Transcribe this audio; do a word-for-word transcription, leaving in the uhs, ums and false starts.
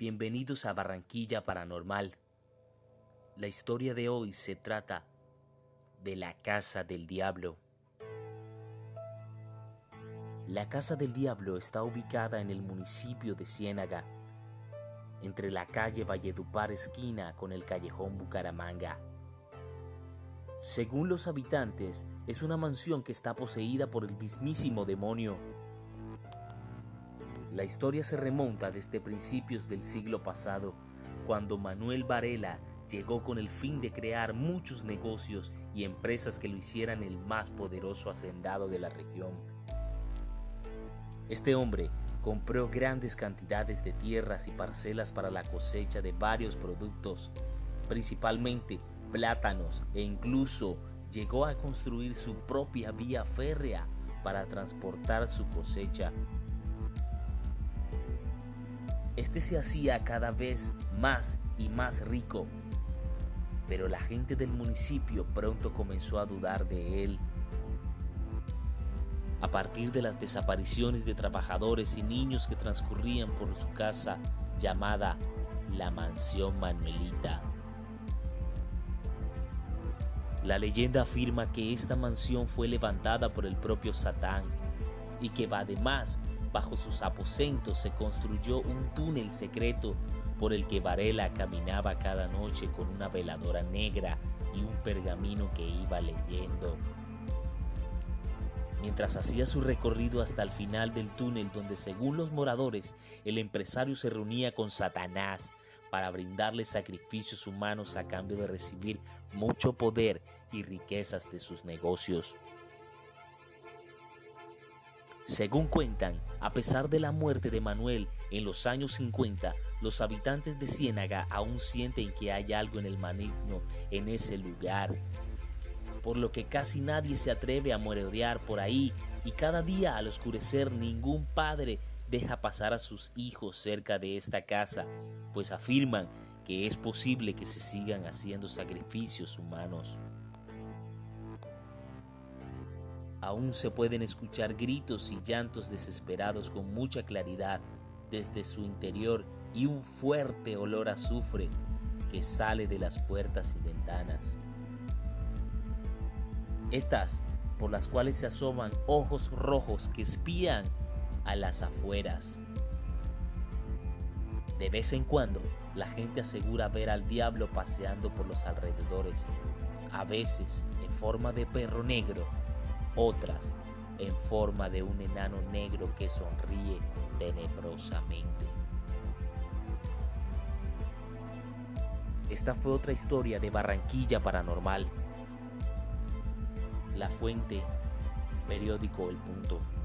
Bienvenidos a Barranquilla Paranormal. La historia de hoy se trata de la Casa del Diablo. La Casa del Diablo está ubicada en el municipio de Ciénaga, entre la calle Valledupar esquina con el callejón Bucaramanga. Según los habitantes, es una mansión que está poseída por el mismísimo demonio. La historia se remonta desde principios del siglo pasado, cuando Manuel Varela llegó con el fin de crear muchos negocios y empresas que lo hicieran el más poderoso hacendado de la región. Este hombre compró grandes cantidades de tierras y parcelas para la cosecha de varios productos, principalmente plátanos, e incluso llegó a construir su propia vía férrea para transportar su cosecha. Este se hacía cada vez más y más rico, pero la gente del municipio pronto comenzó a dudar de él. A partir de las desapariciones de trabajadores y niños que transcurrían por su casa llamada la Mansión Manuelita. La leyenda afirma que esta mansión fue levantada por el propio Satán y que además bajo sus aposentos se construyó un túnel secreto por el que Varela caminaba cada noche con una veladora negra y un pergamino que iba leyendo. Mientras hacía su recorrido hasta el final del túnel donde, según los moradores, el empresario se reunía con Satanás para brindarle sacrificios humanos a cambio de recibir mucho poder y riquezas de sus negocios. Según cuentan, a pesar de la muerte de Manuel en los años cincuenta, los habitantes de Ciénaga aún sienten que hay algo en el maligno en ese lugar, por lo que casi nadie se atreve a merodear por ahí, y cada día al oscurecer ningún padre deja pasar a sus hijos cerca de esta casa, pues afirman que es posible que se sigan haciendo sacrificios humanos. Aún se pueden escuchar gritos y llantos desesperados con mucha claridad desde su interior y un fuerte olor a azufre que sale de las puertas y ventanas. Estas por las cuales se asoman ojos rojos que espían a las afueras. De vez en cuando, la gente asegura ver al diablo paseando por los alrededores, a veces en forma de perro negro, otras en forma de un enano negro que sonríe tenebrosamente. Esta fue otra historia de Barranquilla Paranormal. La fuente, periódico El Punto.